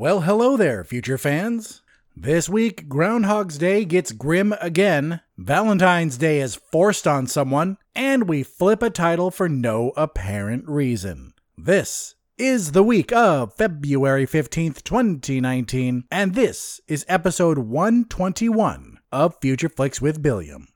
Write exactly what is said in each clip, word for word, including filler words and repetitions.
Well, hello there, future fans. This week, Groundhog's Day gets grim again, Valentine's Day is forced on someone, and we flip a title for no apparent reason. This is the week of February fifteenth, twenty nineteen, and this is episode one twenty-one of Future Flicks with Billiam.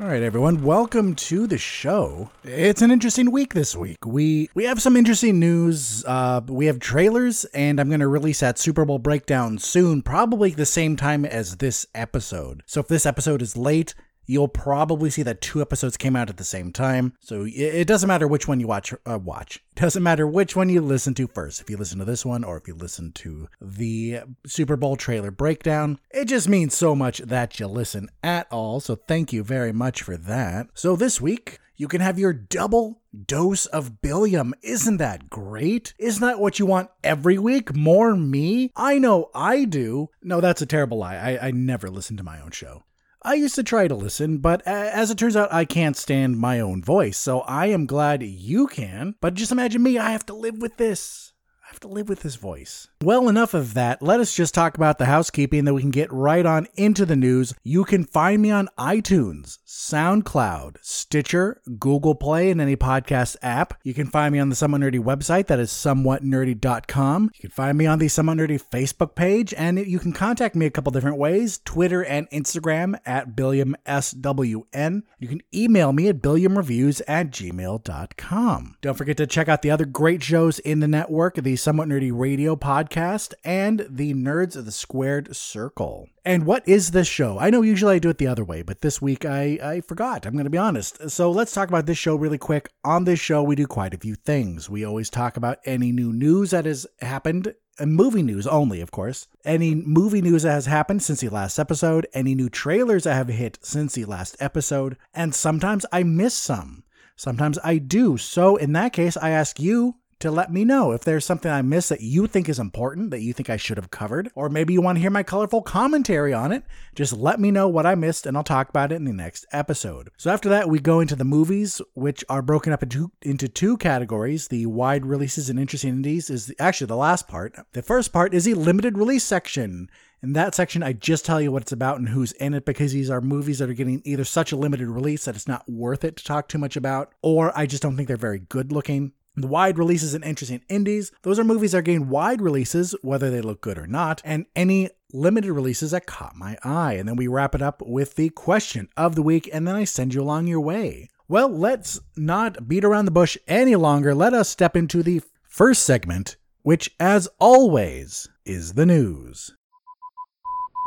All right, everyone, welcome to the show. It's an interesting week this week. We we have some interesting news. Uh, we have trailers, and I'm going to release that Super Bowl breakdown soon, probably the same time as this episode. So if this episode is late, you'll probably see that two episodes came out at the same time. So it, it doesn't matter which one you watch. Uh, watch. It doesn't matter which one you listen to first. If you listen to this one or if you listen to the Super Bowl trailer breakdown, it just means so much that you listen at all. So thank you very much for that. So this week, you can have your double dose of Billiam. Isn't that great? Isn't that what you want every week? More me? I know I do. No, that's a terrible lie. I, I never listen to my own show. I used to try to listen, but as it turns out, I can't stand my own voice, so I am glad you can. But just imagine me, I have to live with this. I have to live with this voice. Well, enough of that. Let us just talk about the housekeeping, that we can get right on into the news. You can find me on iTunes, SoundCloud, Stitcher, Google Play, and any podcast app. You can find me on the Somewhat Nerdy website, that is somewhat nerdy dot com. You can find me on the Somewhat Nerdy Facebook page, and you can contact me a couple different ways, Twitter and Instagram at Billiam S W N. You can email me at billiam reviews at gmail dot com. Don't forget to check out the other great shows in the network, the Somewhat Nerdy Radio podcast and the Nerds of the Squared Circle. And what is this show? I know usually I do it the other way, but this week I, I forgot. I'm going to be honest. So let's talk about this show really quick. On this show, we do quite a few things. We always talk about any new news that has happened. And movie news only, of course. Any movie news that has happened since the last episode. Any new trailers that have hit since the last episode. And sometimes I miss some. Sometimes I do. So in that case, I ask you to let me know if there's something I missed that you think is important, that you think I should have covered, or maybe you want to hear my colorful commentary on it. Just let me know what I missed, and I'll talk about it in the next episode. So after that, we go into the movies, which are broken up into, into two categories. The wide releases and interesting indies is the, actually the last part. The first part is the limited release section. In that section, I just tell you what it's about and who's in it, because these are movies that are getting either such a limited release that it's not worth it to talk too much about, or I just don't think they're very good looking. The wide releases and interesting indies, those are movies that are getting wide releases, whether they look good or not, and any limited releases that caught my eye. And then we wrap it up with the question of the week, and then I send you along your way. Well, let's not beat around the bush any longer. Let us step into the first segment, which, as always, is the news.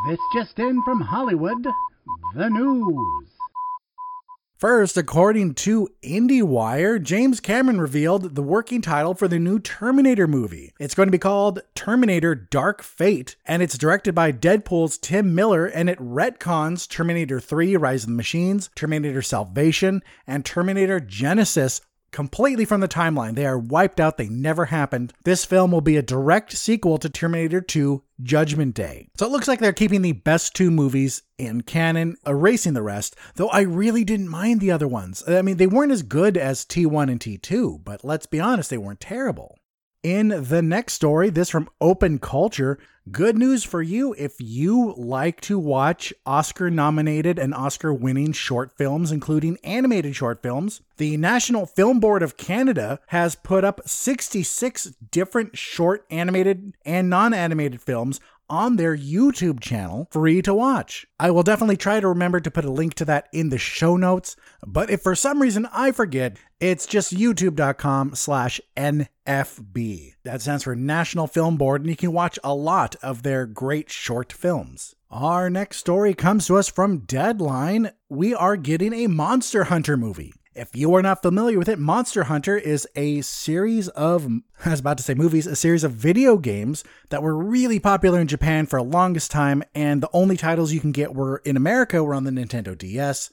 This just in from Hollywood, the news. First, according to IndieWire, James Cameron revealed the working title for the new Terminator movie. It's going to be called Terminator Dark Fate, and it's directed by Deadpool's Tim Miller, and it retcons Terminator three Rise of the Machines, Terminator Salvation, and Terminator Genesis completely from the timeline. They are wiped out. They never happened. This film will be a direct sequel to Terminator two Judgment Day. So it looks like they're keeping the best two movies in canon, erasing the rest, though I really didn't mind the other ones. I mean, they weren't as good as T one and T two, but let's be honest, they weren't terrible. In the next story, this from Open Culture, good news for you if you like to watch Oscar-nominated and Oscar-winning short films, including animated short films. The National Film Board of Canada has put up sixty-six different short animated and non-animated films on their YouTube channel, free to watch. I will definitely try to remember to put a link to that in the show notes, but if for some reason I forget, it's just youtube dot com slash N F B. That stands for National Film Board, and you can watch a lot of their great short films. Our next story comes to us from Deadline. We are getting a Monster Hunter movie. If you are not familiar with it, Monster Hunter is a series of, I was about to say movies, a series of video games that were really popular in Japan for the longest time, and the only titles you can get were in America were on the Nintendo D S.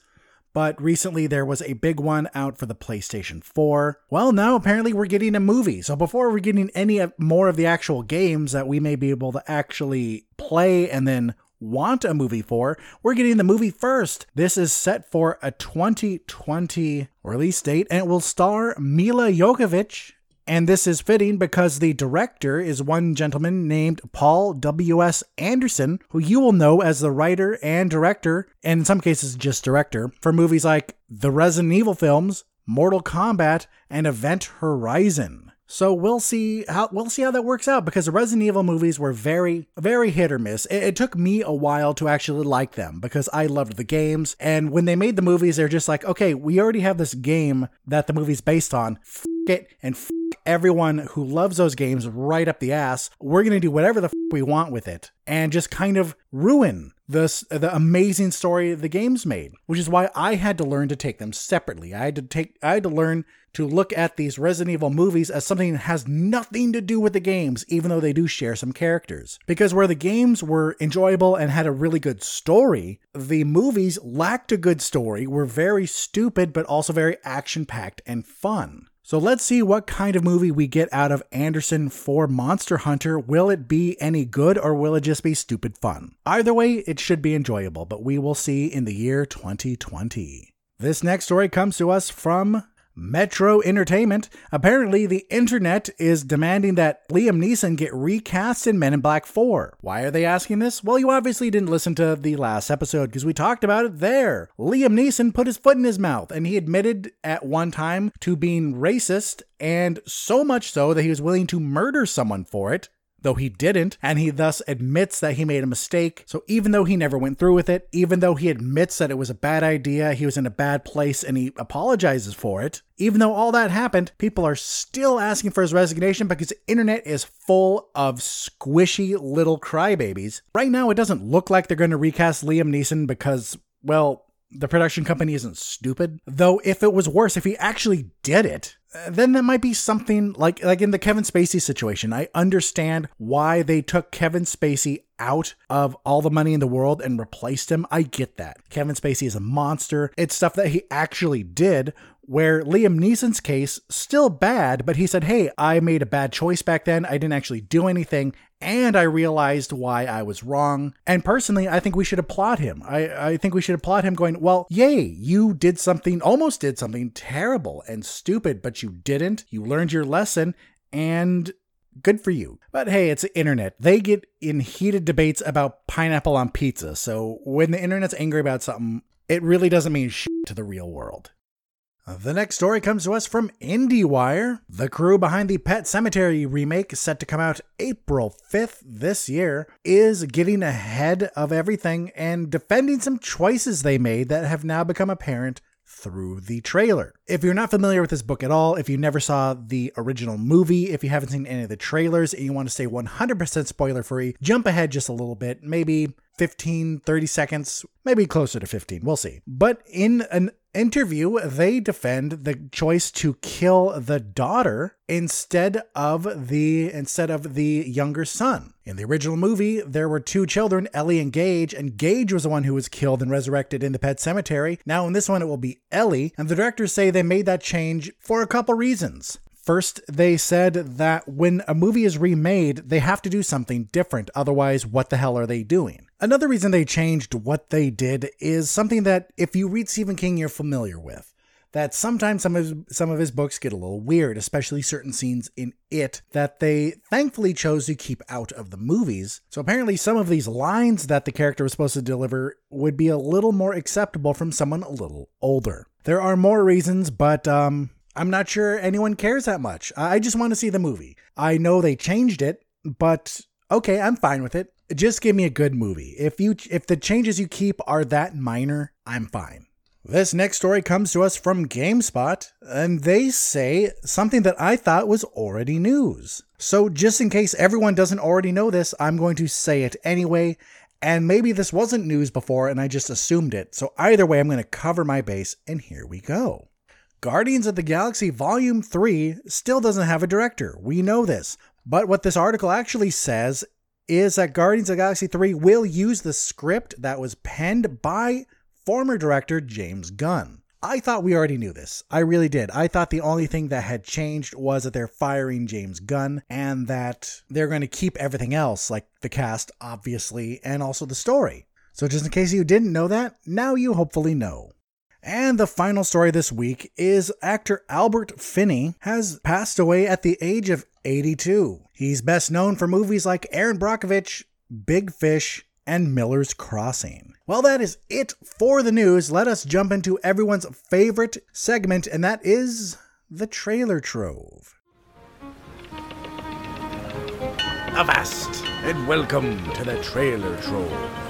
But recently there was a big one out for the PlayStation four. Well, now apparently we're getting a movie. So before we're getting any more of the actual games that we may be able to actually play and then want a movie for, we're getting the movie first. This is set for a twenty twenty release date, and it will star Mila Jovovich. And this is fitting because the director is one gentleman named Paul W S. Anderson, who you will know as the writer and director, and in some cases just director, for movies like the Resident Evil films, Mortal Kombat, and Event Horizon. So we'll see how we'll see how that works out, because the Resident Evil movies were very, very hit or miss. It, it took me a while to actually like them because I loved the games. And when they made the movies, they're just like, okay, we already have this game that the movie's based on. F it and f everyone who loves those games right up the ass. We're going to do whatever the f we want with it and just kind of ruin this, the amazing story the games made, which is why I had to learn to take them separately. I had to take, I had to learn to look at these Resident Evil movies as something that has nothing to do with the games, even though they do share some characters. Because where the games were enjoyable and had a really good story, the movies lacked a good story, were very stupid, but also very action-packed and fun. So let's see what kind of movie we get out of Anderson for Monster Hunter. Will it be any good, or will it just be stupid fun? Either way, it should be enjoyable, but we will see in the year twenty twenty. This next story comes to us from Metro Entertainment. Apparently, the internet is demanding that Liam Neeson get recast in Men in Black four. Why are they asking this? Well, you obviously didn't listen to the last episode because we talked about it there. Liam Neeson put his foot in his mouth, and he admitted at one time to being racist, and so much so that he was willing to murder someone for it, though he didn't, and he thus admits that he made a mistake. So even though he never went through with it, even though he admits that it was a bad idea, he was in a bad place, and he apologizes for it, even though all that happened, people are still asking for his resignation because the internet is full of squishy little crybabies. Right now, it doesn't look like they're going to recast Liam Neeson because, well, the production company isn't stupid. Though if it was worse, if he actually did it, then that might be something like, like in the Kevin Spacey situation. I understand why they took Kevin Spacey out of All the Money in the World and replaced him. I get that. Kevin Spacey is a monster. It's stuff that he actually did, where Liam Neeson's case, still bad, but he said, hey, I made a bad choice back then. I didn't actually do anything, and I realized why I was wrong. And personally, I think we should applaud him. I, I think we should applaud him going, well, yay, you did something, almost did something terrible and stupid, but you didn't. You learned your lesson, and good for you. But hey, it's the internet. They get in heated debates about pineapple on pizza. So when the internet's angry about something, it really doesn't mean shit to the real world. The next story comes to us from IndieWire. The crew behind the Pet Sematary remake, set to come out April fifth this year, is getting ahead of everything and defending some choices they made that have now become apparent through the trailer. If you're not familiar with this book at all, if you never saw the original movie, if you haven't seen any of the trailers and you want to stay one hundred percent spoiler free, jump ahead just a little bit, maybe fifteen, thirty seconds, maybe closer to fifteen, we'll see. But in an interview, they defend the choice to kill the daughter instead of the instead of the younger son. In the original movie, there were two children, Ellie and Gage, and Gage was the one who was killed and resurrected in the Pet Sematary. Now in this one, it will be Ellie, and the directors say they made that change for a couple reasons. First, they said that when a movie is remade, they have to do something different. Otherwise, what the hell are they doing? Another reason they changed what they did is something that, if you read Stephen King, you're familiar with. That sometimes some of some of his books get a little weird, especially certain scenes in it that they thankfully chose to keep out of the movies. So apparently some of these lines that the character was supposed to deliver would be a little more acceptable from someone a little older. There are more reasons, but um, I'm not sure anyone cares that much. I just want to see the movie. I know they changed it, but okay, I'm fine with it. Just give me a good movie. If you if the changes you keep are that minor, I'm fine. This next story comes to us from GameSpot, and they say something that I thought was already news. So just in case everyone doesn't already know this, I'm going to say it anyway, and maybe this wasn't news before and I just assumed it. So either way, I'm going to cover my base, and here we go. Guardians of the Galaxy Volume three still doesn't have a director. We know this. But what this article actually says is that Guardians of the Galaxy three will use the script that was penned by former director James Gunn. I thought we already knew this. I really did. I thought the only thing that had changed was that they're firing James Gunn and that they're going to keep everything else, like the cast, obviously, and also the story. So just in case you didn't know that, now you hopefully know. And the final story this week is actor Albert Finney has passed away at the age of eighty-two. He's best known for movies like Aaron Brockovich, Big Fish, and Miller's Crossing. Well, that is it for the news. Let us jump into everyone's favorite segment, and that is the Trailer Trove. Avast, and welcome to the Trailer Trove.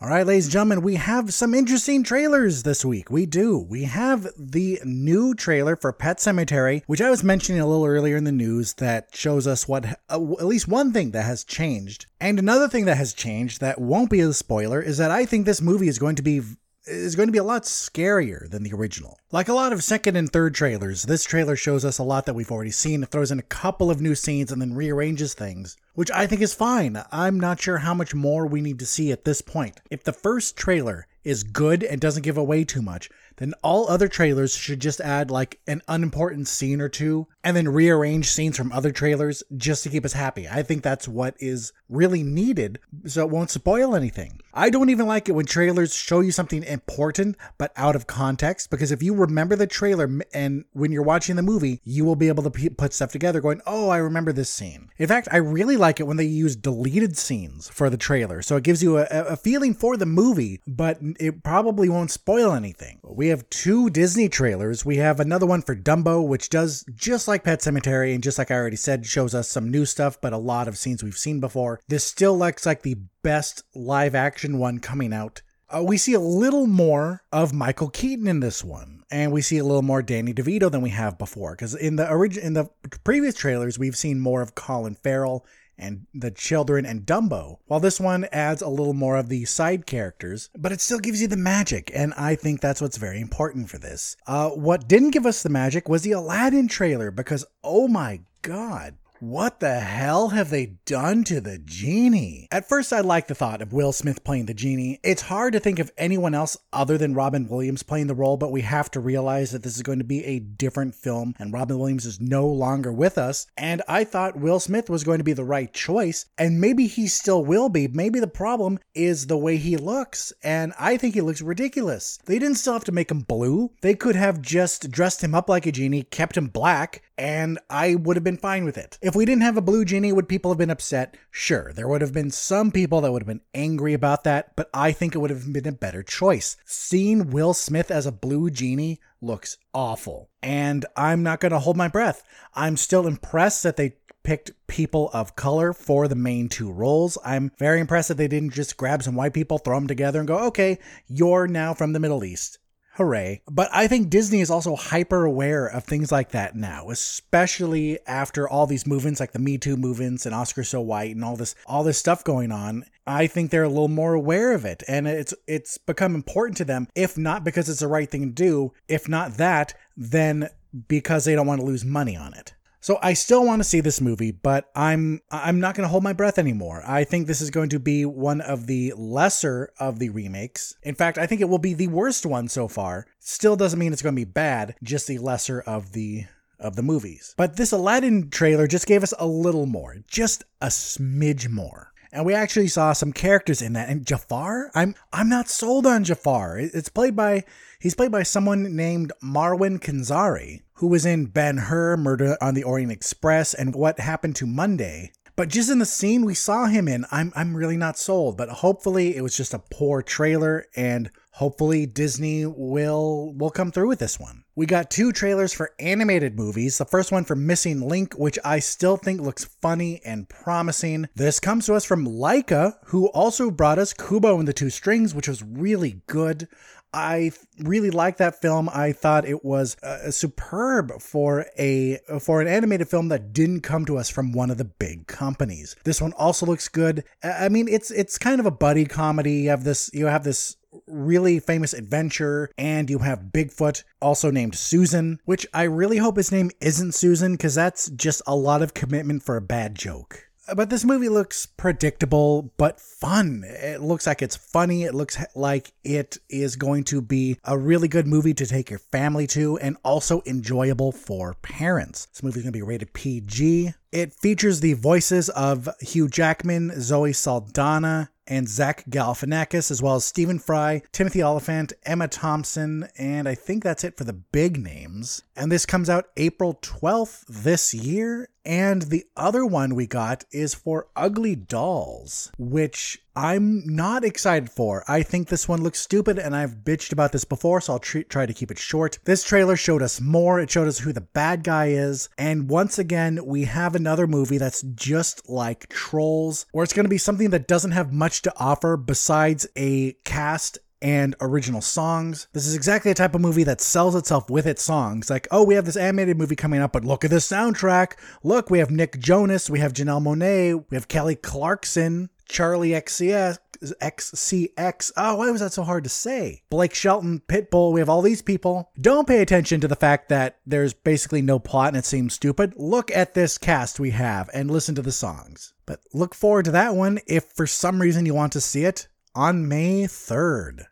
All right, ladies and gentlemen, we have some interesting trailers this week. We do. We have the new trailer for Pet Sematary, which I was mentioning a little earlier in the news, that shows us what uh, at least one thing that has changed. And another thing that has changed that won't be a spoiler is that I think this movie is going to be is going to be a lot scarier than the original. Like a lot of second and third trailers, this trailer shows us a lot that we've already seen. It throws in a couple of new scenes and then rearranges things, which I think is fine. I'm not sure how much more we need to see at this point. If the first trailer is good and doesn't give away too much, then all other trailers should just add like an unimportant scene or two and then rearrange scenes from other trailers just to keep us happy. I think that's what is really needed so it won't spoil anything. I don't even like it when trailers show you something important but out of context, because if you remember the trailer and when you're watching the movie, you will be able to p- put stuff together going, oh, I remember this scene. In fact, I really like it when they use deleted scenes for the trailer, so it gives you a, a feeling for the movie, but it probably won't spoil anything. We We have two Disney trailers. We have another one for Dumbo, which does, just like Pet Sematary, and just like I already said, shows us some new stuff, but a lot of scenes we've seen before. This still looks like the best live action one coming out. Uh, we see a little more of Michael Keaton in this one, and we see a little more Danny DeVito than we have before, because in the origin, in the previous trailers, we've seen more of Colin Farrell and the children and Dumbo, while this one adds a little more of the side characters, but it still gives you the magic, and I think that's what's very important for this. Uh, what didn't give us the magic was the Aladdin trailer, because oh my god, what the hell have they done to the genie? At first, I like the thought of Will Smith playing the genie. It's hard to think of anyone else other than Robin Williams playing the role, but we have to realize that this is going to be a different film, and Robin Williams is no longer with us, and I thought Will Smith was going to be the right choice, and maybe he still will be. Maybe the problem is the way he looks, and I think he looks ridiculous. They didn't still have to make him blue. They could have just dressed him up like a genie, kept him black, and I would have been fine with it. If we didn't have a blue genie, would people have been upset? Sure, there would have been some people that would have been angry about that, but I think it would have been a better choice. Seeing Will Smith as a blue genie looks awful, and I'm not going to hold my breath. I'm still impressed that they picked people of color for the main two roles. I'm very impressed that they didn't just grab some white people, throw them together, and go, okay, you're now from the Middle East. Hooray. But I think Disney is also hyper aware of things like that now, especially after all these movements like the Me Too movements and Oscar So White and all this all this stuff going on. I think they're a little more aware of it, and it's it's become important to them, if not because it's the right thing to do, if not that, then because they don't want to lose money on it. So I still want to see this movie, but I'm I'm not going to hold my breath anymore. I think this is going to be one of the lesser of the remakes. In fact, I think it will be the worst one so far. Still doesn't mean it's going to be bad, just the lesser of the of the movies. But this Aladdin trailer just gave us a little more, just a smidge more. And we actually saw some characters in that. And Jafar? I'm I'm not sold on Jafar. It's played by he's played by someone named Marwan Kenzari, who was in Ben-Hur, Murder on the Orient Express, and What Happened to Monday. But just in the scene we saw him in, I'm I'm really not sold. But hopefully it was just a poor trailer, and hopefully Disney will will come through with this one. We got two trailers for animated movies. The first one for Missing Link, which I still think looks funny and promising. This comes to us from Laika, who also brought us Kubo and the Two Strings, which was really good. I really liked that film. I thought it was uh, superb for a for an animated film that didn't come to us from one of the big companies. This one also looks good. I mean, it's it's kind of a buddy comedy. You have this you have this really famous adventure, and you have Bigfoot, also named Susan, which I really hope his name isn't Susan, because that's just a lot of commitment for a bad joke. But this movie looks predictable, but fun. It looks like it's funny. It looks like it is going to be a really good movie to take your family to, and also enjoyable for parents. This movie is going to be rated P G. It features the voices of Hugh Jackman, Zoe Saldana, and Zach Galifianakis, as well as Stephen Fry, Timothy Oliphant, Emma Thompson, and I think that's it for the big names. And this comes out April twelfth this year. And the other one we got is for Ugly Dolls, which I'm not excited for. I think this one looks stupid, and I've bitched about this before, so I'll tr- try to keep it short. This trailer showed us more. It showed us who the bad guy is. And once again, we have another movie that's just like Trolls, where it's going to be something that doesn't have much to offer besides a cast and original songs. This is exactly the type of movie that sells itself with its songs. Like, oh, we have this animated movie coming up, but look at this soundtrack. Look, we have Nick Jonas, we have Janelle Monáe, we have Kelly Clarkson, Charlie X C X, X C X. Oh, why was that so hard to say? Blake Shelton, Pitbull, we have all these people. Don't pay attention to the fact that there's basically no plot and it seems stupid. Look at this cast we have and listen to the songs. But look forward to that one if for some reason you want to see it. On May third,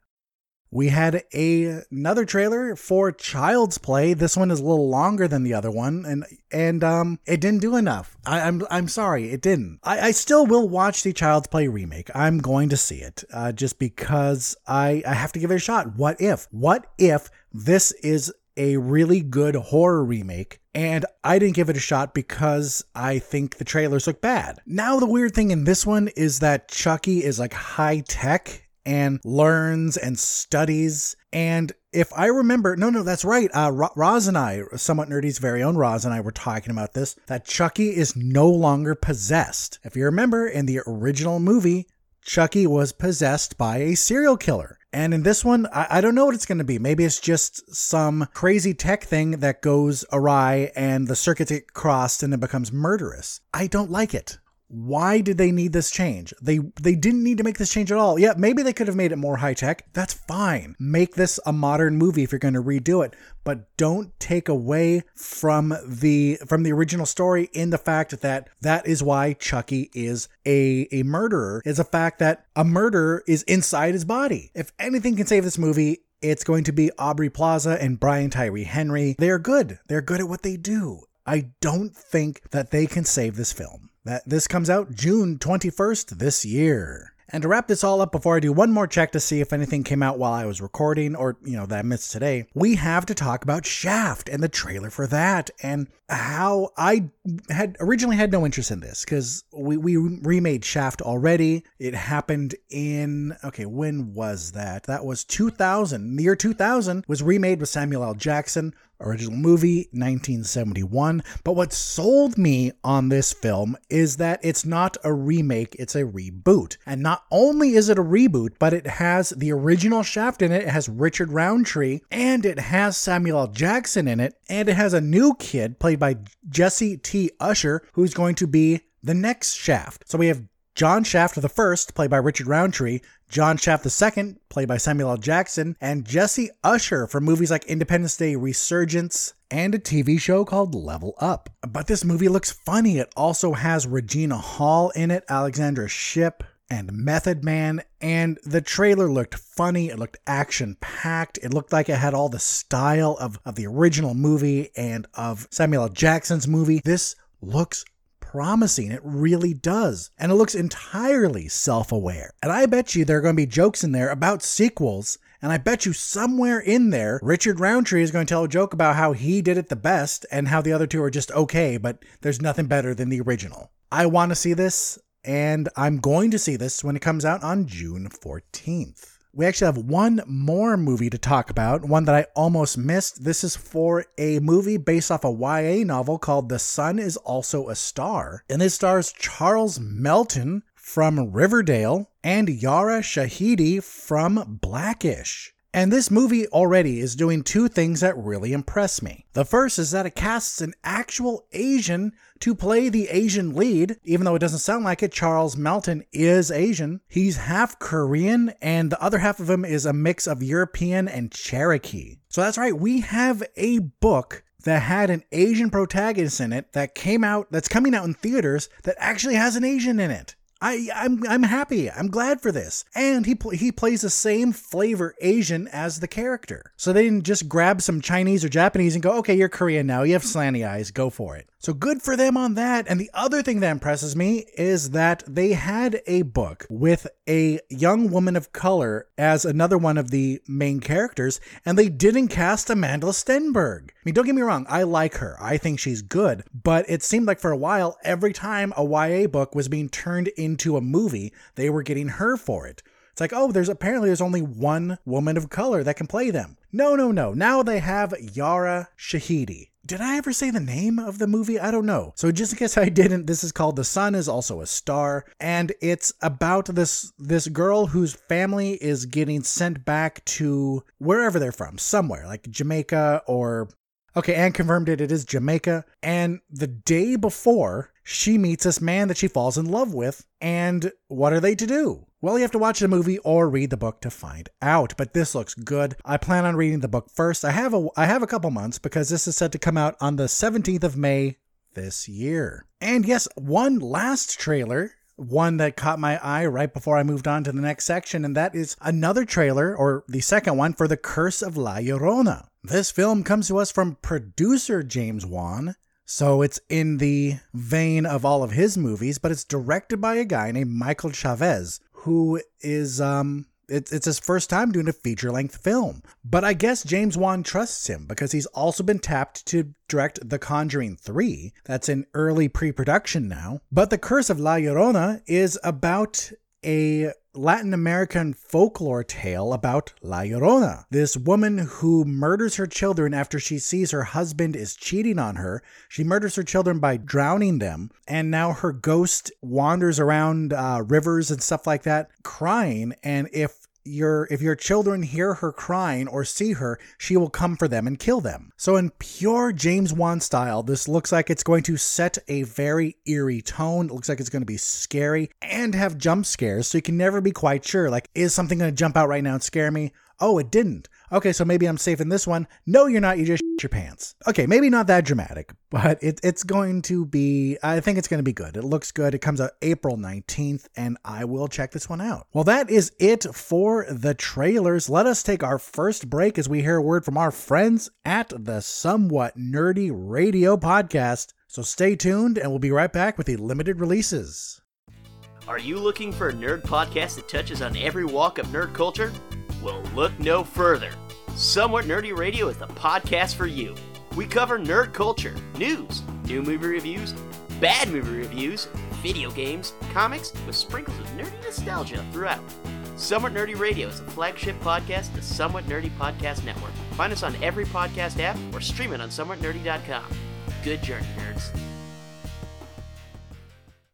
we had a, another trailer for Child's Play. This one is a little longer than the other one, and and um, it didn't do enough. I, I'm I'm sorry, it didn't. I, I still will watch the Child's Play remake. I'm going to see it, uh, just because I, I have to give it a shot. What if? What if this is a really good horror remake, and I didn't give it a shot because I think the trailers look bad. Now the weird thing in this one is that Chucky is like high tech and learns and studies. And if I remember, no, no, that's right. Uh, Roz and I, Somewhat Nerdy's very own Roz and I were talking about this, that Chucky is no longer possessed. If you remember, in the original movie, Chucky was possessed by a serial killer. And in this one, I, I don't know what it's going to be. Maybe it's just some crazy tech thing that goes awry and the circuits get crossed and it becomes murderous. I don't like it. Why did they need this change? They they didn't need to make this change at all. Yeah, maybe they could have made it more high-tech. That's fine. Make this a modern movie if you're going to redo it. But don't take away from the from the original story in the fact that that is why Chucky is a, a murderer, is the fact that a murderer is inside his body. If anything can save this movie, it's going to be Aubrey Plaza and Brian Tyree Henry. They're good. They're good at what they do. I don't think that they can save this film. That this comes out June twenty-first this year. And to wrap this all up before I do one more check to see if anything came out while I was recording or, you know, that I missed today, we have to talk about Shaft and the trailer for that and how I had originally had no interest in this because we, we remade Shaft already. It happened in, okay, when was that? That was two thousand. The year two thousand was remade with Samuel L. Jackson. Original movie, nineteen seventy-one. But what sold me on this film is that it's not a remake, it's a reboot. And not only is it a reboot, but it has the original Shaft in it, it has Richard Roundtree, and it has Samuel L. Jackson in it, and it has a new kid played by Jesse T. Usher, who's going to be the next Shaft. So we have John Shaft the First, played by Richard Roundtree, John Shaft the Second, played by Samuel L. Jackson, and Jesse Usher from movies like Independence Day Resurgence and a T V show called Level Up. But this movie looks funny. It also has Regina Hall in it, Alexandra Shipp, and Method Man, and the trailer looked funny, it looked action-packed, it looked like it had all the style of, of the original movie and of Samuel L. Jackson's movie. This looks promising. It really does. And it looks entirely self-aware. And I bet you there are going to be jokes in there about sequels. And I bet you somewhere in there, Richard Roundtree is going to tell a joke about how he did it the best and how the other two are just okay, but there's nothing better than the original. I want to see this, and I'm going to see this when it comes out on June fourteenth. We actually have one more movie to talk about, one that I almost missed. This is for a movie based off a Y A novel called The Sun Is Also a Star. And this stars Charles Melton from Riverdale and Yara Shahidi from Blackish. And this movie already is doing two things that really impress me. The first is that it casts an actual Asian to play the Asian lead. Even though it doesn't sound like it, Charles Melton is Asian. He's half Korean, and the other half of him is a mix of European and Cherokee. So that's right, we have a book that had an Asian protagonist in it that came out, that's coming out in theaters, that actually has an Asian in it. I, I'm I'm happy. I'm glad for this. And he pl- he plays the same flavor Asian as the character. So they didn't just grab some Chinese or Japanese and go, okay, you're Korean now. You have slanty eyes. Go for it. So good for them on that. And the other thing that impresses me is that they had a book with a young woman of color as another one of the main characters, and they didn't cast Amanda Stenberg. I mean, don't get me wrong. I like her. I think she's good. But it seemed like for a while, every time a Y A book was being turned into into a movie, they were getting her for it. It's like, oh, there's apparently there's only one woman of color that can play them. No, no, no. Now they have Yara Shahidi. Did I ever say the name of the movie? I don't know. So just in case I didn't, this is called The Sun is Also a Star. And it's about this this girl whose family is getting sent back to wherever they're from, somewhere like Jamaica or... Okay, Anne confirmed it. It is Jamaica. And the day before, she meets this man that she falls in love with. And what are they to do? Well, you have to watch the movie or read the book to find out. But this looks good. I plan on reading the book first. I have a I have a couple months because this is set to come out on the seventeenth of May this year. And yes, one last trailer. One that caught my eye right before I moved on to the next section, and that is another trailer, or the second one, for The Curse of La Llorona. This film comes to us from producer James Wan, so it's in the vein of all of his movies, but it's directed by a guy named Michael Chavez, who is, um... It's it's his first time doing a feature-length film. But I guess James Wan trusts him because he's also been tapped to direct The Conjuring three. That's in early pre-production now. But The Curse of La Llorona is about a Latin American folklore tale about La Llorona. This woman who murders her children after she sees her husband is cheating on her. She murders her children by drowning them, and now her ghost wanders around uh, rivers and stuff like that, crying, and if your if your children hear her crying or see her, she will come for them and kill them. So in pure James Wan style, this looks like it's going to set a very eerie tone. It looks like it's going to be scary and have jump scares, so you can never be quite sure, like, is something going to jump out right now and scare me? Oh, it didn't. Okay, so maybe I'm safe in this one. No, you're not. You just shit your pants. Okay, maybe not that dramatic, but it, it's going to be, I think it's going to be good. It looks good. It comes out April nineteenth, and I will check this one out. Well, that is it for the trailers. Let us take our first break as we hear a word from our friends at the Somewhat Nerdy Radio podcast. So stay tuned, and we'll be right back with the limited releases. Are you looking for a nerd podcast that touches on every walk of nerd culture? Well, look no further. Somewhat Nerdy Radio is the podcast for you. We cover nerd culture, news, new movie reviews, bad movie reviews, video games, comics, with sprinkles of nerdy nostalgia throughout. Somewhat Nerdy Radio is a flagship podcast of the Somewhat Nerdy Podcast Network. Find us on every podcast app or stream it on somewhat nerdy dot com. Good journey, nerds.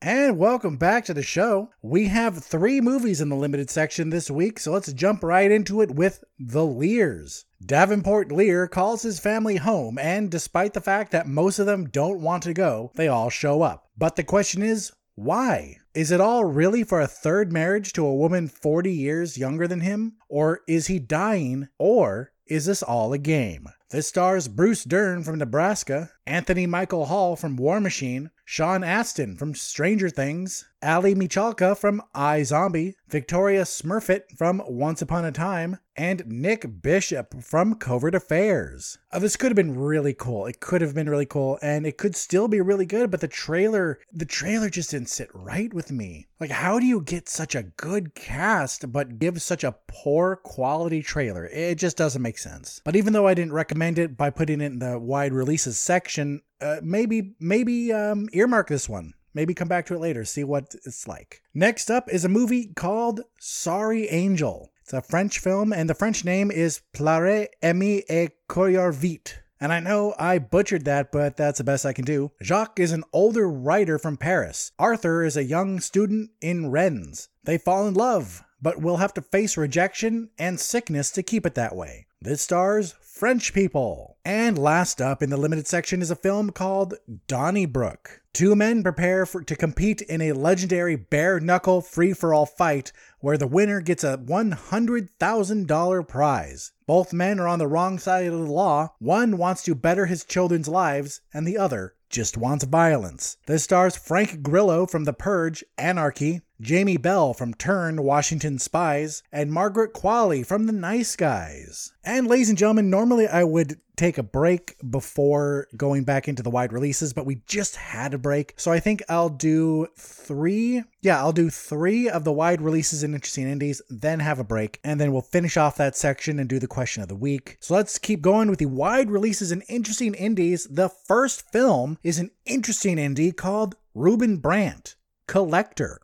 And welcome back to the show. We have three movies in the limited section this week, so let's jump right into it with The Lears. Davenport Lear calls his family home, and despite the fact that most of them don't want to go, they all show up. But the question is, why? Is it all really for a third marriage to a woman forty years younger than him? Or is he dying? Or is this all a game? This stars Bruce Dern from Nebraska, Anthony Michael Hall from War Machine, Sean Astin from Stranger Things, Ali Michalka from iZombie, Victoria Smurfit from Once Upon a Time, and Nick Bishop from Covert Affairs. Oh, this could have been really cool. It could have been really cool, and it could still be really good, but the trailer, the trailer just didn't sit right with me. Like, how do you get such a good cast, but give such a poor quality trailer? It just doesn't make sense. But even though I didn't recommend it by putting it in the wide releases section, uh, maybe, maybe um, earmark this one. Maybe come back to it later, see what it's like. Next up is a movie called Sorry Angel. It's a French film, and the French name is Plare, Aimé et Courir Vite. And I know I butchered that, but that's the best I can do. Jacques is an older writer from Paris. Arthur is a young student in Rennes. They fall in love. but will have to face rejection and sickness to keep it that way. This stars French people. And last up in the limited section is a film called Donnybrook. Two men prepare for, to compete in a legendary bare-knuckle free-for-all fight where the winner gets a one hundred thousand dollars prize. Both men are on the wrong side of the law. One wants to better his children's lives, and the other just wants violence. This stars Frank Grillo from The Purge, Anarchy, Jamie Bell from Turn, Washington Spies, and Margaret Qualley from The Nice Guys. And ladies and gentlemen, normally I would take a break before going back into the wide releases, but we just had a break. So I think I'll do three. Yeah, I'll do three of the wide releases and interesting indies, then have a break, and then we'll finish off that section and do the question of the week. So let's keep going with the wide releases and interesting indies. The first film is an interesting indie called Ruben Brandt, Collector.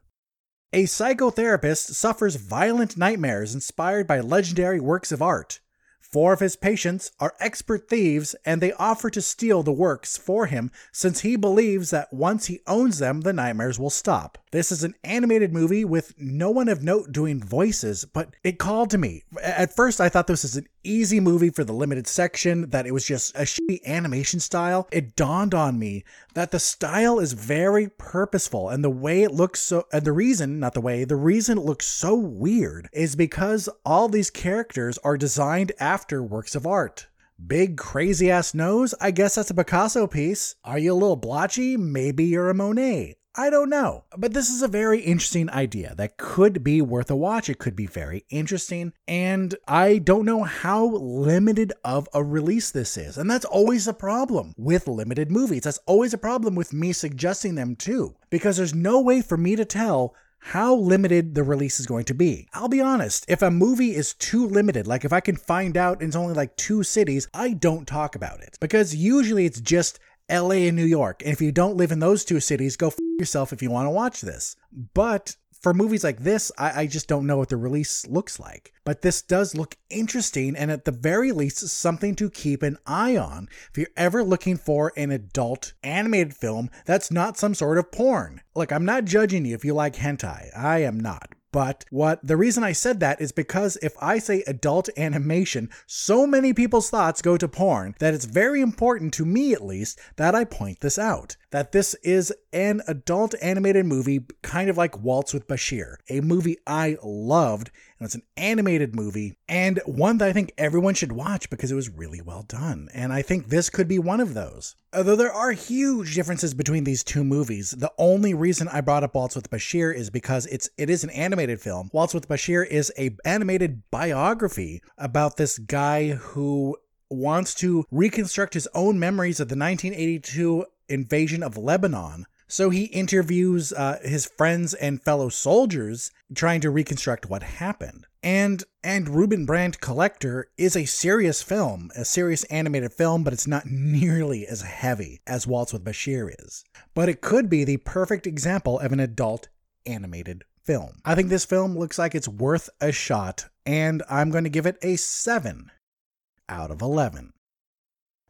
A psychotherapist suffers violent nightmares inspired by legendary works of art. Four of his patients are expert thieves, and they offer to steal the works for him since he believes that once he owns them, the nightmares will stop. This is an animated movie with no one of note doing voices, but it called to me. At first, I thought this was an easy movie for the limited section, that it was just a shitty animation style. It dawned on me that the style is very purposeful, and the way it looks so, and the reason, not the way, the reason it looks so weird is because all these characters are designed after After works of art. Big crazy ass nose? I guess that's a Picasso piece. Are you a little blotchy? Maybe you're a Monet. I don't know. But this is a very interesting idea that could be worth a watch. It could be very interesting. And I don't know how limited of a release this is. And that's always a problem with limited movies. That's always a problem with me suggesting them too, because there's no way for me to tell how limited the release is going to be. I'll be honest, if a movie is too limited, like if I can find out it's only like two cities, I don't talk about it. Because usually it's just L A and New York. And if you don't live in those two cities, go f*** yourself if you want to watch this. But for movies like this, I, I just don't know what the release looks like. But this does look interesting, and at the very least, something to keep an eye on if you're ever looking for an adult animated film that's not some sort of porn. Look, I'm not judging you if you like hentai. I am not. But what the reason I said that is because if I say adult animation, so many people's thoughts go to porn that it's very important to me, at least, that I point this out. That this is an adult animated movie, kind of like Waltz with Bashir, a movie I loved, and it's an animated movie, and one that I think everyone should watch because it was really well done. And I think this could be one of those. Although there are huge differences between these two movies, the only reason I brought up Waltz with Bashir is because it's it is an animated film. Waltz with Bashir is a animated biography about this guy who wants to reconstruct his own memories of the nineteen eighty-two invasion of Lebanon. So he interviews uh, his friends and fellow soldiers trying to reconstruct what happened. And and Ruben Brandt Collector is a serious film, a serious animated film, but it's not nearly as heavy as Waltz with Bashir is. But it could be the perfect example of an adult animated film. I think this film looks like it's worth a shot, and I'm going to give it a seven out of eleven.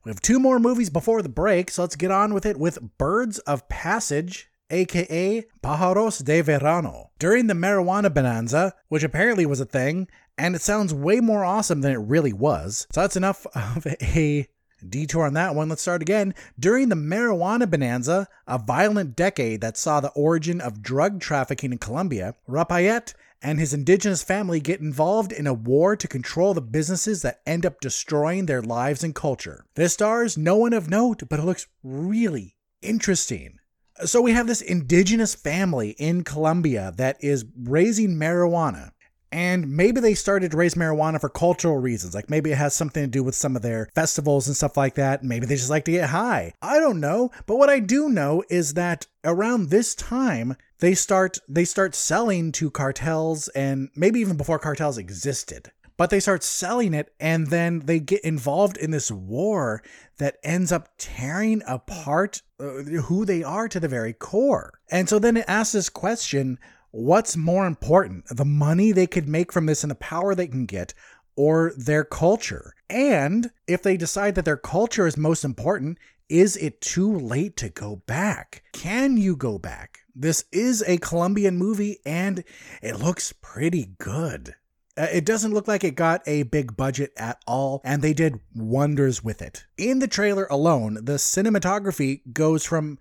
We have two more movies before the break, so let's get on with it with Birds of Passage, aka Pájaros de Verano. During the marijuana bonanza, which apparently was a thing, and it sounds way more awesome than it really was. So that's enough of a detour on that one. Let's start again. During the marijuana bonanza, a violent decade that saw the origin of drug trafficking in Colombia, Rapayet and his indigenous family get involved in a war to control the businesses that end up destroying their lives and culture. This stars no one of note, but it looks really interesting. So we have this indigenous family in Colombia that is raising marijuana. And maybe they started to raise marijuana for cultural reasons. Like maybe it has something to do with some of their festivals and stuff like that. Maybe they just like to get high. I don't know. But what I do know is that around this time, they start they start selling to cartels, and maybe even before cartels existed. But they start selling it, and then they get involved in this war that ends up tearing apart who they are to the very core. And so then it asks this question, what's more important, the money they could make from this and the power they can get, or their culture? And if they decide that their culture is most important, is it too late to go back? Can you go back? This is a Colombian movie, and it looks pretty good. It doesn't look like it got a big budget at all, and they did wonders with it. In the trailer alone, the cinematography goes from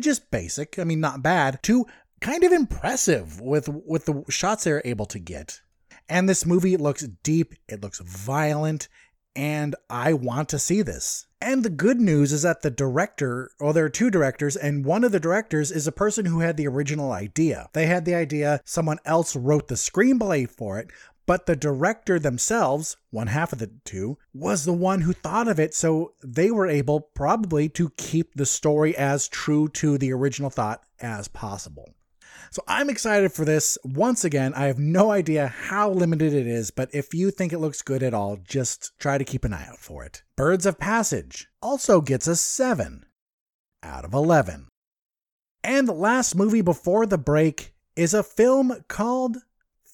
just basic, I mean, not bad, to kind of impressive with, with the shots they're able to get. And this movie looks deep, it looks violent, and I want to see this. And the good news is that the director, well, there are two directors, and one of the directors is a person who had the original idea. They had the idea, someone else wrote the screenplay for it, but the director themselves, one half of the two, was the one who thought of it, so they were able probably to keep the story as true to the original thought as possible. So I'm excited for this. Once again, I have no idea how limited it is, but if you think it looks good at all, just try to keep an eye out for it. Birds of Passage also gets a seven out of eleven. And the last movie before the break is a film called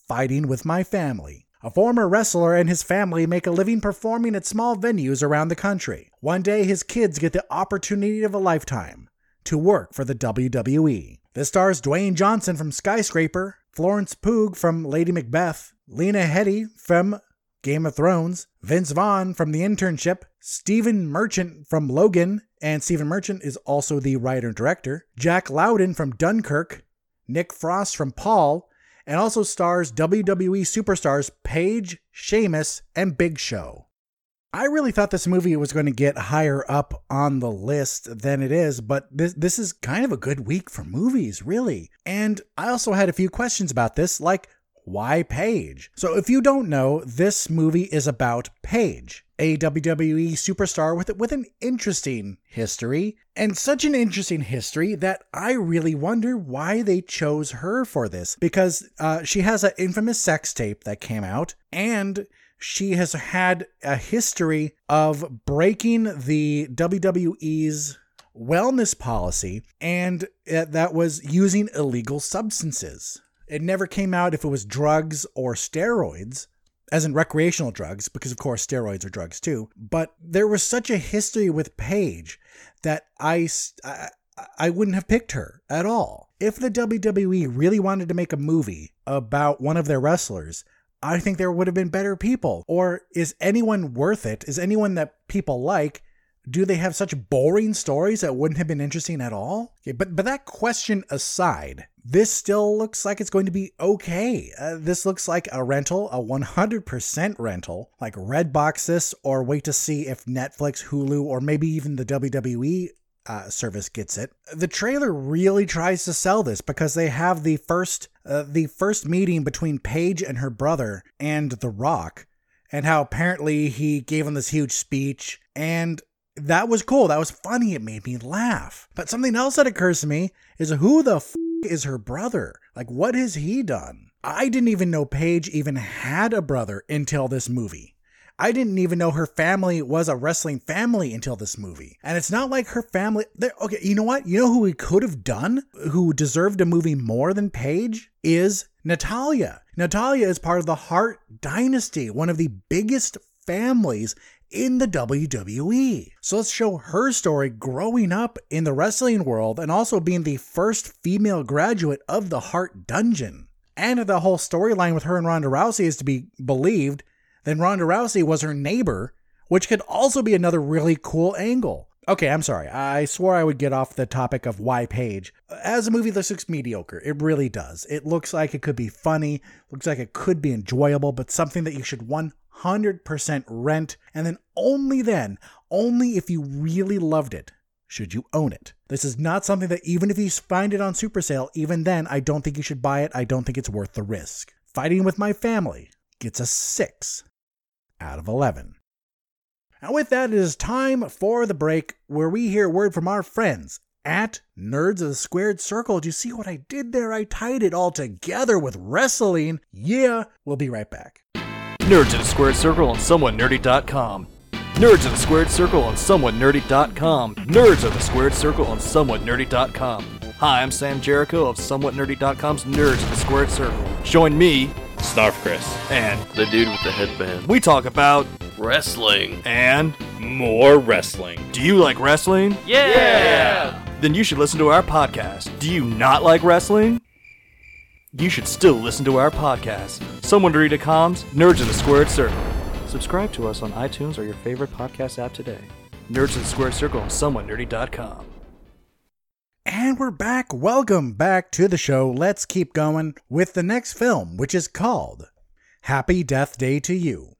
Fighting with My Family. A former wrestler and his family make a living performing at small venues around the country. One day, his kids get the opportunity of a lifetime to work for the W W E. This stars Dwayne Johnson from Skyscraper, Florence Pugh from Lady Macbeth, Lena Headey from Game of Thrones, Vince Vaughn from The Internship, Stephen Merchant from Logan, and Stephen Merchant is also the writer-director, Jack Loudon from Dunkirk, Nick Frost from Paul, and also stars W W E superstars Paige, Sheamus, and Big Show. I really thought this movie was going to get higher up on the list than it is, but this this is kind of a good week for movies, really. And I also had a few questions about this, like, why Paige? So if you don't know, this movie is about Paige, a W W E superstar with with an interesting history, and such an interesting history that I really wonder why they chose her for this, because uh, she has an infamous sex tape that came out, and she has had a history of breaking the W W E's wellness policy, and that was using illegal substances. It never came out if it was drugs or steroids, as in recreational drugs, because of course steroids are drugs too. But there was such a history with Paige that I, I, I wouldn't have picked her at all. If the W W E really wanted to make a movie about one of their wrestlers, I think there would have been better people. Or is anyone worth it? Is anyone that people like? Do they have such boring stories that wouldn't have been interesting at all? Okay, but, but that question aside, this still looks like it's going to be okay. Uh, this looks like a rental, a one hundred percent rental, like Redbox this, or wait to see if Netflix, Hulu, or maybe even the W W E uh, service gets it. The trailer really tries to sell this because they have the first, uh, the first meeting between Paige and her brother and The Rock, and how apparently he gave him this huge speech, and that was cool. That was funny. It made me laugh. But something else that occurs to me is, who the f*** is her brother? Like, what has he done? I didn't even know Paige even had a brother until this movie. I didn't even know her family was a wrestling family until this movie. And it's not like her family... Okay, you know what? You know who we could have done? Who deserved a movie more than Paige? Is Natalia. Natalia is part of the Hart Dynasty, one of the biggest families in the W W E. So let's show her story growing up in the wrestling world and also being the first female graduate of the Hart Dungeon. And if the whole storyline with her and Ronda Rousey is to be believed, then Ronda Rousey was her neighbor, which could also be another really cool angle. Okay, I'm sorry. I swore I would get off the topic of why Paige. As a movie, this looks mediocre. It really does. It looks like it could be funny, looks like it could be enjoyable, but something that you should one hundred percent rent, and then only then, only if you really loved it, should you own it. This is not something that, even if you find it on super sale, even then, I don't think you should buy it. I don't think it's worth the risk. Fighting with My Family gets a six out of eleven. And with that, it is time for the break, where we hear word from our friends at Nerds of the Squared Circle. Do you see what I did there? I tied it all together with wrestling. Yeah, we'll be right back. Nerds of the Squared Circle on somewhat nerdy dot com. Nerds of the Squared Circle on somewhat nerdy dot com. Nerds of the Squared Circle on somewhat nerdy dot com. Hi, I'm Sam Jericho of somewhat nerdy dot com's Nerds of the Squared Circle. Join me, Snarf Chris, and the dude with the headband. We talk about wrestling and more wrestling. Do you like wrestling? Yeah! yeah! Then you should listen to our podcast. Do you not like wrestling? You should still listen to our podcast. somewhat nerdy dot com's Nerds of the Squared Circle. Subscribe to us on iTunes or your favorite podcast app today. Nerds of the Squared Circle on somewhat nerdy dot com. And we're back. Welcome back to the show. Let's keep going with the next film, which is called Happy Death Day to You.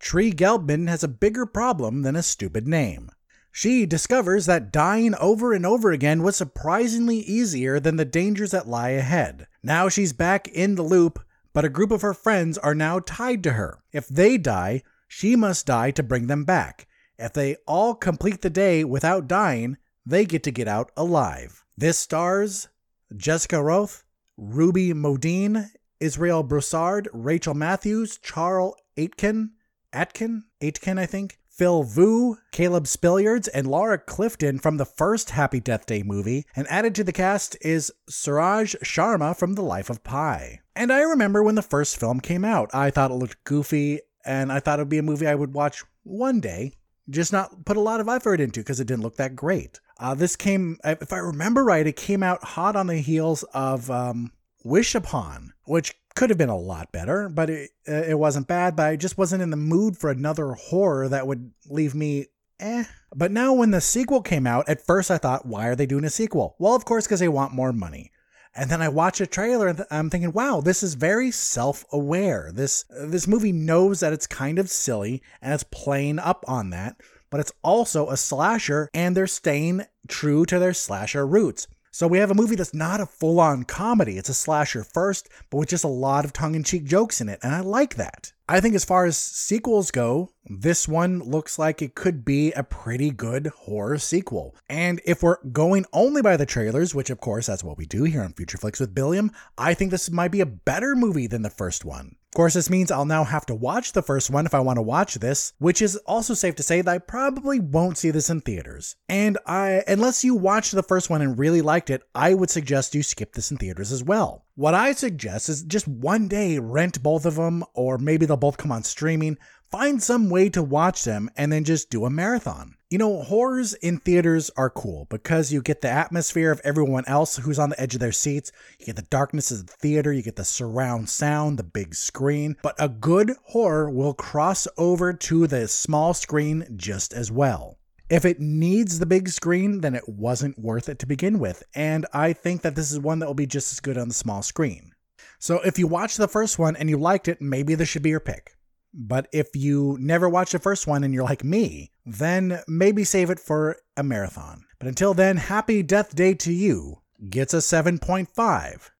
Tree Gelbman has a bigger problem than a stupid name. She discovers that dying over and over again was surprisingly easier than the dangers that lie ahead. Now she's back in the loop, but a group of her friends are now tied to her. If they die, she must die to bring them back. If they all complete the day without dying, they get to get out alive. This stars Jessica Roth, Ruby Modine, Israel Broussard, Rachel Matthews, Charles Aitken, Atkin? Aitken, I think. Phil Vu, Caleb Spilliards, and Laura Clifton from the first Happy Death Day movie, and added to the cast is Suraj Sharma from The Life of Pi. And I remember when the first film came out, I thought it looked goofy, and I thought it would be a movie I would watch one day, just not put a lot of effort into because it didn't look that great. Uh, this came, if I remember right, it came out hot on the heels of um, Wish Upon, which could have been a lot better, but it, it wasn't bad, but I just wasn't in the mood for another horror that would leave me eh. But now when the sequel came out, at first I thought, why are they doing a sequel? Well, of course, because they want more money. And then I watch a trailer and th- I'm thinking, wow, this is very self-aware. This, this movie knows that it's kind of silly and it's playing up on that, but it's also a slasher and they're staying true to their slasher roots. So we have a movie that's not a full-on comedy. It's a slasher first, but with just a lot of tongue-in-cheek jokes in it, and I like that. I think as far as sequels go, this one looks like it could be a pretty good horror sequel. And if we're going only by the trailers, which of course that's what we do here on Future Flicks with Billiam, I think this might be a better movie than the first one. Of course, this means I'll now have to watch the first one if I want to watch this, which is also safe to say that I probably won't see this in theaters. And I, unless you watched the first one and really liked it, I would suggest you skip this in theaters as well. What I suggest is just one day rent both of them, or maybe they'll both come on streaming. Find some way to watch them and then just do a marathon. You know, horrors in theaters are cool because you get the atmosphere of everyone else who's on the edge of their seats. You get the darkness of the theater. You get the surround sound, the big screen. But a good horror will cross over to the small screen just as well. If it needs the big screen, then it wasn't worth it to begin with. And I think that this is one that will be just as good on the small screen. So if you watched the first one and you liked it, maybe this should be your pick. But if you never watched the first one and you're like me, then maybe save it for a marathon. But until then, Happy Death Day to You gets a seven point five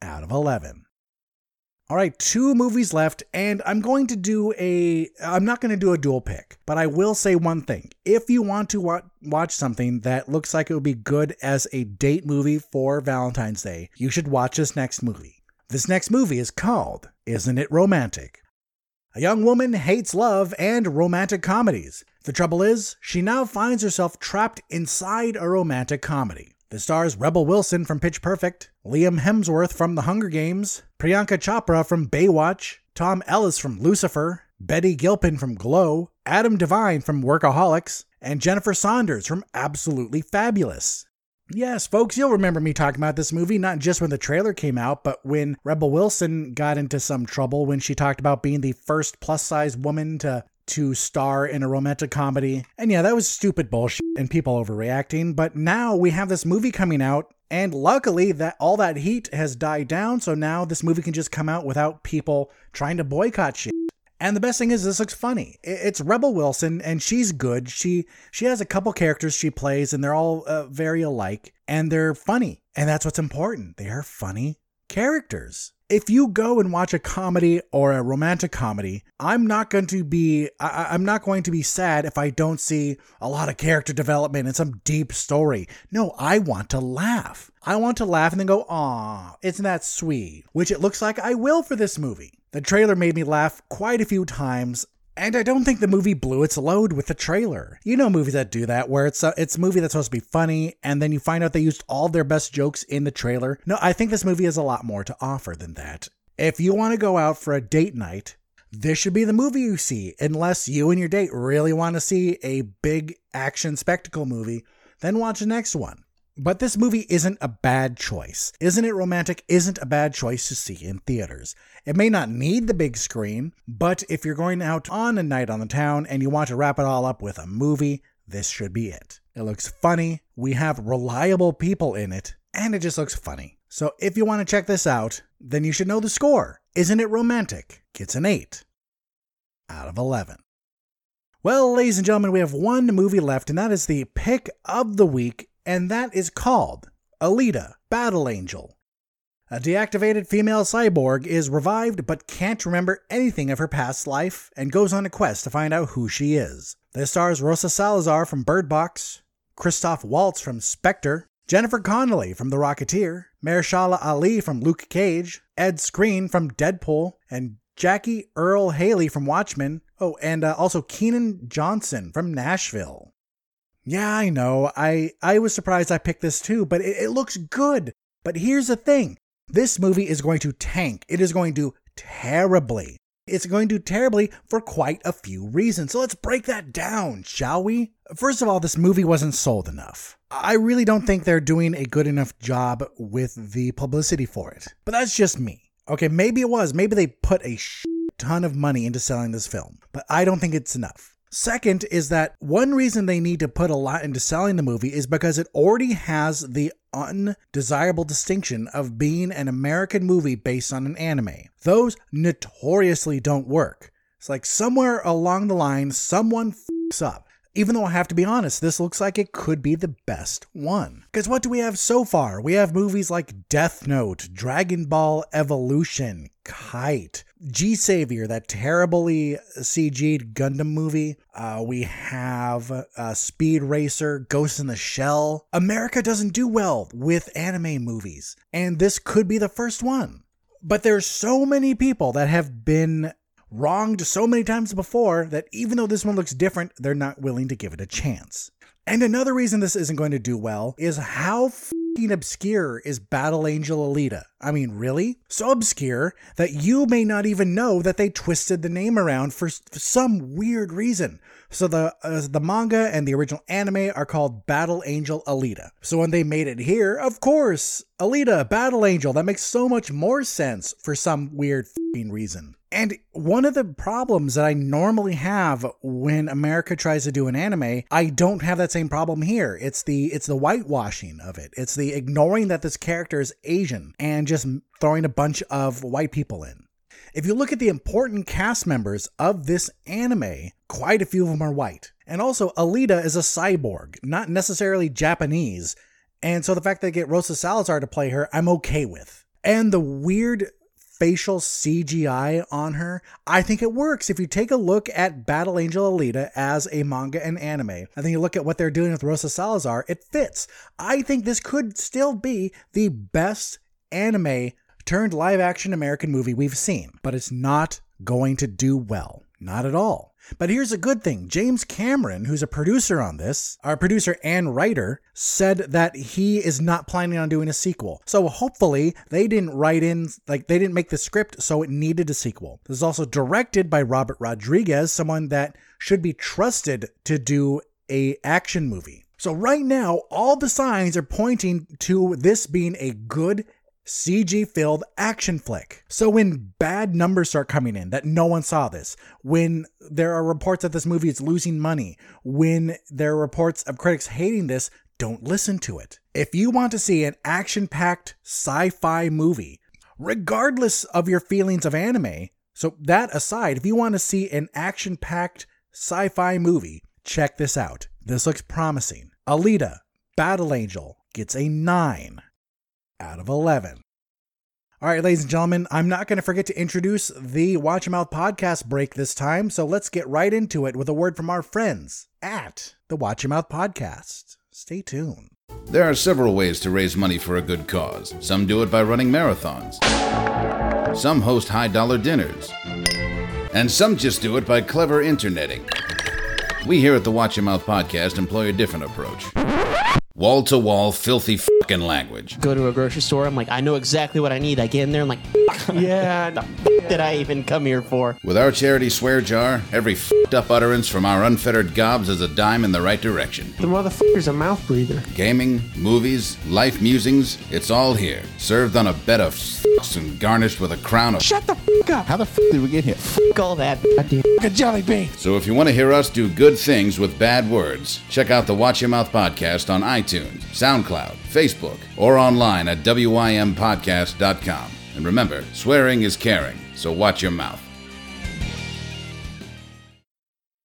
out of eleven. All right, two movies left, and I'm going to do a, I'm not going to do a dual pick, but I will say one thing. If you want to wa- watch something that looks like it would be good as a date movie for Valentine's Day, you should watch this next movie. This next movie is called Isn't It Romantic? A young woman hates love and romantic comedies. The trouble is, she now finds herself trapped inside a romantic comedy. The stars Rebel Wilson from Pitch Perfect, Liam Hemsworth from The Hunger Games, Priyanka Chopra from Baywatch, Tom Ellis from Lucifer, Betty Gilpin from Glow, Adam Devine from Workaholics, and Jennifer Saunders from Absolutely Fabulous. Yes, folks, you'll remember me talking about this movie, not just when the trailer came out, but when Rebel Wilson got into some trouble when she talked about being the first plus-size woman to, to star in a romantic comedy. And yeah, that was stupid bullshit and people overreacting, but now we have this movie coming out, and luckily that all that heat has died down, so now this movie can just come out without people trying to boycott shit. And the best thing is this looks funny. It's Rebel Wilson, and she's good. She she has a couple characters she plays, and they're all uh, very alike, and they're funny. And that's what's important. They are funny characters. If you go and watch a comedy or a romantic comedy, I'm not going to be I, I'm not going to be sad if I don't see a lot of character development and some deep story. No, I want to laugh. I want to laugh and then go, "Aw, isn't that sweet?" Which it looks like I will for this movie. The trailer made me laugh quite a few times, and I don't think the movie blew its load with the trailer. You know movies that do that, where it's a, it's a movie that's supposed to be funny, and then you find out they used all their best jokes in the trailer. No, I think this movie has a lot more to offer than that. If you want to go out for a date night, this should be the movie you see, unless you and your date really want to see a big action spectacle movie, then watch the next one. But this movie isn't a bad choice. Isn't It Romantic isn't a bad choice to see in theaters. It may not need the big screen, but if you're going out on a night on the town and you want to wrap it all up with a movie, this should be it. It looks funny, we have reliable people in it, and it just looks funny. So if you want to check this out, then you should know the score. Isn't It Romantic gets an eight out of eleven. Well, ladies and gentlemen, we have one movie left, and that is the pick of the week, and that is called Alita: Battle Angel. A deactivated female cyborg is revived but can't remember anything of her past life and goes on a quest to find out who she is. This stars Rosa Salazar from Bird Box, Christoph Waltz from Spectre, Jennifer Connelly from The Rocketeer, Mahershala Ali from Luke Cage, Ed Skrein from Deadpool, and Jackie Earle Haley from Watchmen. Oh, and uh, also Kenan Johnson from Nashville. Yeah, I know. I, I was surprised I picked this too, but it, it looks good. But here's the thing. This movie is going to tank. It is going to terribly. It's going to terribly for quite a few reasons. So let's break that down, shall we? First of all, this movie wasn't sold enough. I really don't think they're doing a good enough job with the publicity for it. But that's just me. Okay, maybe it was. Maybe they put a shit ton of money into selling this film, but I don't think it's enough. Second is that one reason they need to put a lot into selling the movie is because it already has the undesirable distinction of being an American movie based on an anime. Those notoriously don't work. It's like somewhere along the line, someone f***s up. Even though I have to be honest, this looks like it could be the best one. Because what do we have so far? We have movies like Death Note, Dragon Ball Evolution, Kite, G-Savior, that terribly C G'd Gundam movie. Uh, we have uh, Speed Racer, Ghost in the Shell. America doesn't do well with anime movies, and this could be the first one. But there's so many people that have been wronged so many times before that even though this one looks different, they're not willing to give it a chance. And another reason this isn't going to do well is how f***ing obscure is Battle Angel Alita. I mean, really? So obscure that you may not even know that they twisted the name around for, for some weird reason. So the uh, the manga and the original anime are called Battle Angel Alita. So when they made it here, of course, Alita, Battle Angel, that makes so much more sense for some weird f***ing reason. And one of the problems that I normally have when America tries to do an anime, I don't have that same problem here. It's the it's the whitewashing of it. It's the ignoring that this character is Asian and just throwing a bunch of white people in. If you look at the important cast members of this anime, quite a few of them are white. And also, Alita is a cyborg, not necessarily Japanese. And so the fact that they get Rosa Salazar to play her, I'm okay with. And the weird facial C G I on her, I think it works. If you take a look at Battle Angel Alita as a manga and anime, and then you look at what they're doing with Rosa Salazar, it fits. I think this could still be the best anime turned live action American movie we've seen, but it's not going to do well. Not at all. But here's a good thing. James Cameron, who's a producer on this, our producer and writer, said that he is not planning on doing a sequel. So hopefully they didn't write in, like they didn't make the script, so it needed a sequel. This is also directed by Robert Rodriguez, someone that should be trusted to do a action movie. So right now, all the signs are pointing to this being a good C G-filled action flick. So when bad numbers start coming in, that no one saw this, when there are reports that this movie is losing money, when there are reports of critics hating this, don't listen to it. If you want to see an action-packed sci-fi movie, regardless of your feelings of anime, so that aside, if you want to see an action-packed sci-fi movie, check this out. This looks promising. Alita, Battle Angel, gets a nine out of eleven. All right, ladies and gentlemen, I'm not going to forget to introduce the Watch Your Mouth podcast break this time, so let's get right into it with a word from our friends at the Watch Your Mouth podcast. Stay tuned. There are several ways to raise money for a good cause. Some do it by running marathons. Some host high-dollar dinners. And some just do it by clever interneting. We here at the Watch Your Mouth podcast employ a different approach. wall-to-wall, filthy fucking language. Go to a grocery store, I'm like, I know exactly what I need. I get in there, I'm like, yeah, the fuck did I even come here for? With our charity swear jar, every fucked up utterance from our unfettered gobs is a dime in the right direction. The motherfucker's a mouth breather. Gaming, movies, life musings, it's all here. Served on a bed of fucks and garnished with a crown of... Shut the fuck up! How the fuck did we get here? Fuck all that, goddamn fuck a jelly bean! So if you want to hear us do good things with bad words, check out the Watch Your Mouth podcast on iTunes. iTunes, SoundCloud, Facebook, or online at W Y M podcast dot com. And remember, swearing is caring, so watch your mouth.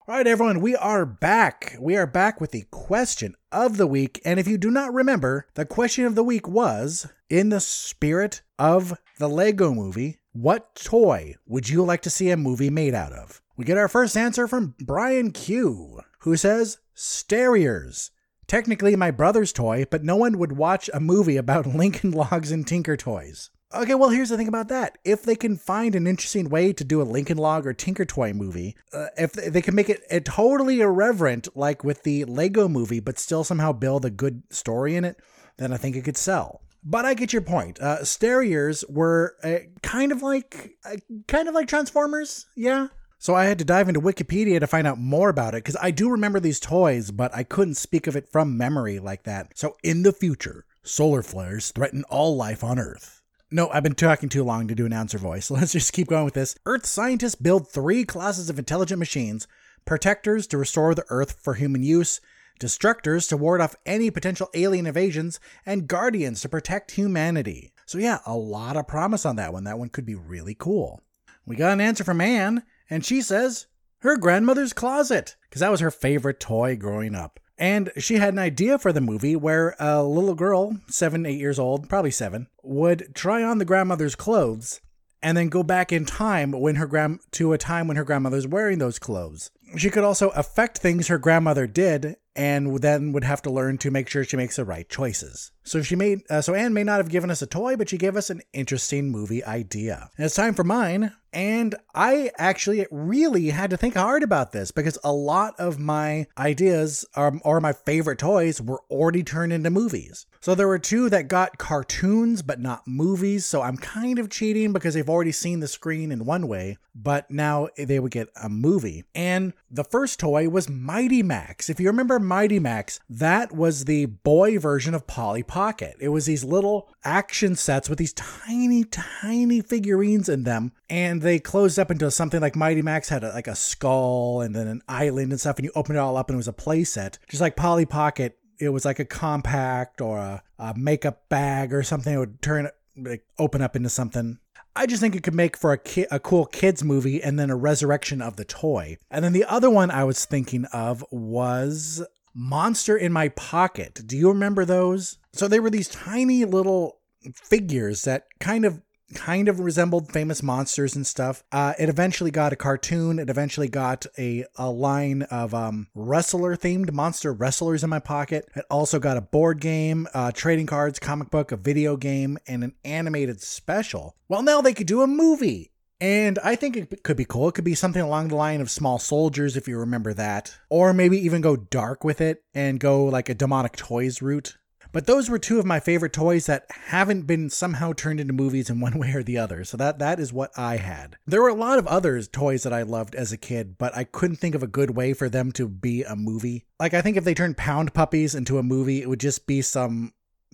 All right, everyone, we are back. We are back with the question of the week. And if you do not remember, the question of the week was, in the spirit of the Lego movie, what toy would you like to see a movie made out of? We get our first answer from Brian Q, who says, Starriers. Technically my brother's toy, but no one would watch a movie about Lincoln Logs and Tinker Toys. Okay, well, here's the thing about that. If they can find an interesting way to do a Lincoln Log or Tinker Toy movie, uh, if they can make it a totally irreverent, like with the Lego movie, but still somehow build a good story in it, then I think it could sell. But I get your point. Uh, Starriers were uh, kind of like, uh, kind of like Transformers, yeah? So I had to dive into Wikipedia to find out more about it, because I do remember these toys, but I couldn't speak of it from memory like that. So in the future, solar flares threaten all life on Earth. No, I've been talking too long to do an announcer voice, so let's just keep going with this. Earth scientists build three classes of intelligent machines: protectors to restore the Earth for human use, destructors to ward off any potential alien invasions, and guardians to protect humanity. So yeah, a lot of promise on that one. That one could be really cool. We got an answer from Anne. And she says her grandmother's closet, because that was her favorite toy growing up. And she had an idea for the movie where a little girl, seven, eight years old, probably seven, would try on the grandmother's clothes and then go back in time when her grand to a time when her grandmother's wearing those clothes. She could also affect things her grandmother did, and then would have to learn to make sure she makes the right choices. So she made uh, so Anne may not have given us a toy, but she gave us an interesting movie idea. And it's time for mine. And I actually really had to think hard about this, because a lot of my ideas um, or my favorite toys were already turned into movies. So there were two that got cartoons, but not movies. So I'm kind of cheating, because they've already seen the screen in one way, but now they would get a movie. And the first toy was Mighty Max. If you remember Mighty Max, that was the boy version of Polly Pocket. It was these little action sets with these tiny, tiny figurines in them. And they closed up into something like Mighty Max had a, like a skull and then an island and stuff. And you opened it all up and it was a play set. Just like Polly Pocket, it was like a compact or a, a makeup bag or something. It would turn, like, open up into something. I just think it could make for a, ki- a cool kids movie and then a resurrection of the toy. And then the other one I was thinking of was Monster in My Pocket. Do you remember those? So they were these tiny little figures that kind of kind of resembled famous monsters and stuff. Uh, it eventually got a cartoon. It eventually got a, a line of um, wrestler-themed monster wrestlers in my pocket. It also got a board game, uh, trading cards, comic book, a video game, and an animated special. Well, now they could do a movie. And I think it could be cool. It could be something along the line of Small Soldiers, if you remember that. Or maybe even go dark with it and go like a Demonic Toys route. But those were two of my favorite toys that haven't been somehow turned into movies in one way or the other. So that that is what I had. There were a lot of other toys that I loved as a kid, but I couldn't think of a good way for them to be a movie. Like, I think if they turned Pound Puppies into a movie, it would just be some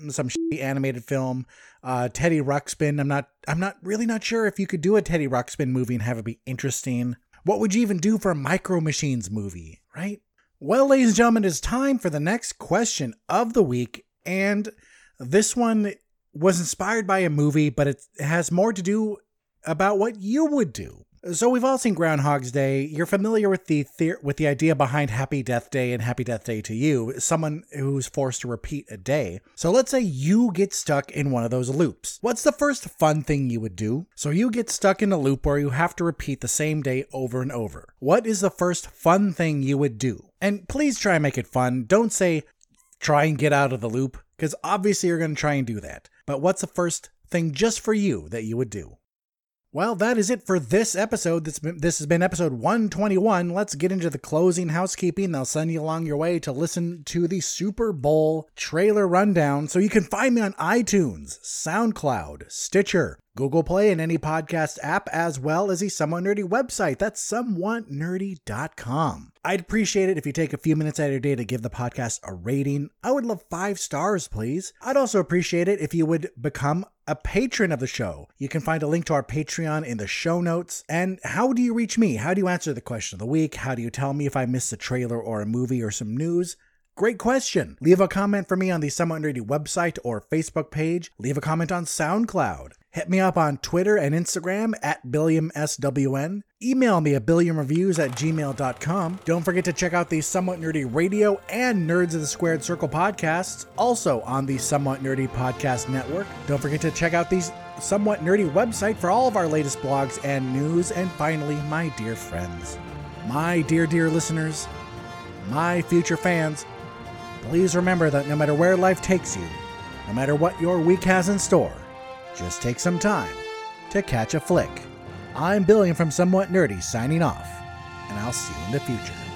some shitty animated film. Uh, Teddy Ruxpin. I'm not I'm not really not sure if you could do a Teddy Ruxpin movie and have it be interesting. What would you even do for a Micro Machines movie, right? Well, ladies and gentlemen, it's time for the next question of the week. And this one was inspired by a movie, but it has more to do about what you would do. So we've all seen Groundhog's Day. You're familiar with the, the- with the idea behind Happy Death Day and Happy Death Day to You, someone who's forced to repeat a day. So let's say you get stuck in one of those loops. What's the first fun thing you would do? So you get stuck in a loop where you have to repeat the same day over and over. What is the first fun thing you would do? And please try and make it fun. Don't say, try and get out of the loop, because obviously you're going to try and do that. But what's the first thing just for you that you would do? Well, that is it for this episode. This, this has been episode one twenty-one. Let's get into the closing housekeeping. They'll send you along your way to listen to the Super Bowl trailer rundown. So you can find me on iTunes, SoundCloud, Stitcher, Google Play, and any podcast app, as well as the Somewhat Nerdy website. That's somewhat nerdy dot com. I'd appreciate it if you take a few minutes out of your day to give the podcast a rating. I would love five stars, please. I'd also appreciate it if you would become a patron of the show. You can find a link to our Patreon in the show notes. And how do you reach me? How do you answer the question of the week? How do you tell me if I missed a trailer or a movie or some news? Great question. Leave a comment for me on the Somewhat Nerdy website or Facebook page. Leave a comment on SoundCloud. Hit me up on Twitter and Instagram at Billiam S W N. Email me at billiam reviews at gmail dot com. Don't forget to check out the Somewhat Nerdy Radio and Nerds of the Squared Circle podcasts, also on the Somewhat Nerdy Podcast Network. Don't forget to check out the Somewhat Nerdy website for all of our latest blogs and news. And finally, my dear friends, my dear, dear listeners, my future fans, please remember that no matter where life takes you, no matter what your week has in store, just take some time to catch a flick. I'm Billiam from Somewhat Nerdy signing off, and I'll see you in the future.